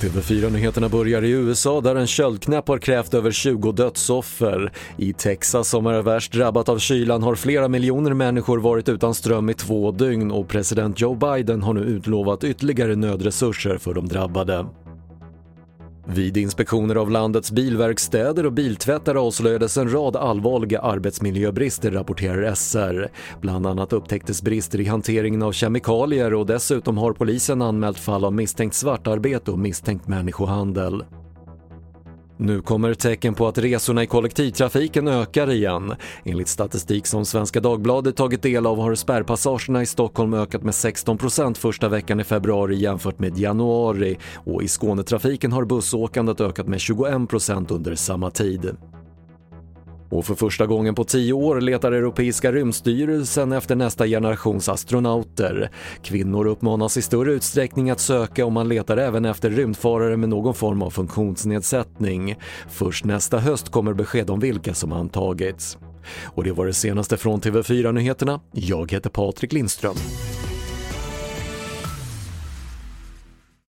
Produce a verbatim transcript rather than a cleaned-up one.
T V fyra-nyheterna börjar i U S A där en köldknäpp har krävt över tjugo dödsoffer. I Texas, som är värst drabbat av kylan, har flera miljoner människor varit utan ström i två dygn och president Joe Biden har nu utlovat ytterligare nödresurser för de drabbade. Vid inspektioner av landets bilverkstäder och biltvättare avslöjades en rad allvarliga arbetsmiljöbrister, rapporterar S R. Bland annat upptäcktes brister i hanteringen av kemikalier och dessutom har polisen anmält fall av misstänkt svartarbete och misstänkt människohandel. Nu kommer tecken på att resorna i kollektivtrafiken ökar igen. Enligt statistik som Svenska Dagbladet tagit del av har spärrpassagerna i Stockholm ökat med sexton procent första veckan i februari jämfört med januari. Och i Skånetrafiken har bussåkandet ökat med tjugoen procent under samma tid. Och för första gången på tio år letar Europeiska rymdstyrelsen efter nästa generations astronauter. Kvinnor uppmanas i större utsträckning att söka och man letar även efter rymdfarare med någon form av funktionsnedsättning. Först nästa höst kommer besked om vilka som antagits. Och det var det senaste från T V fyra-nyheterna. Jag heter Patrik Lindström.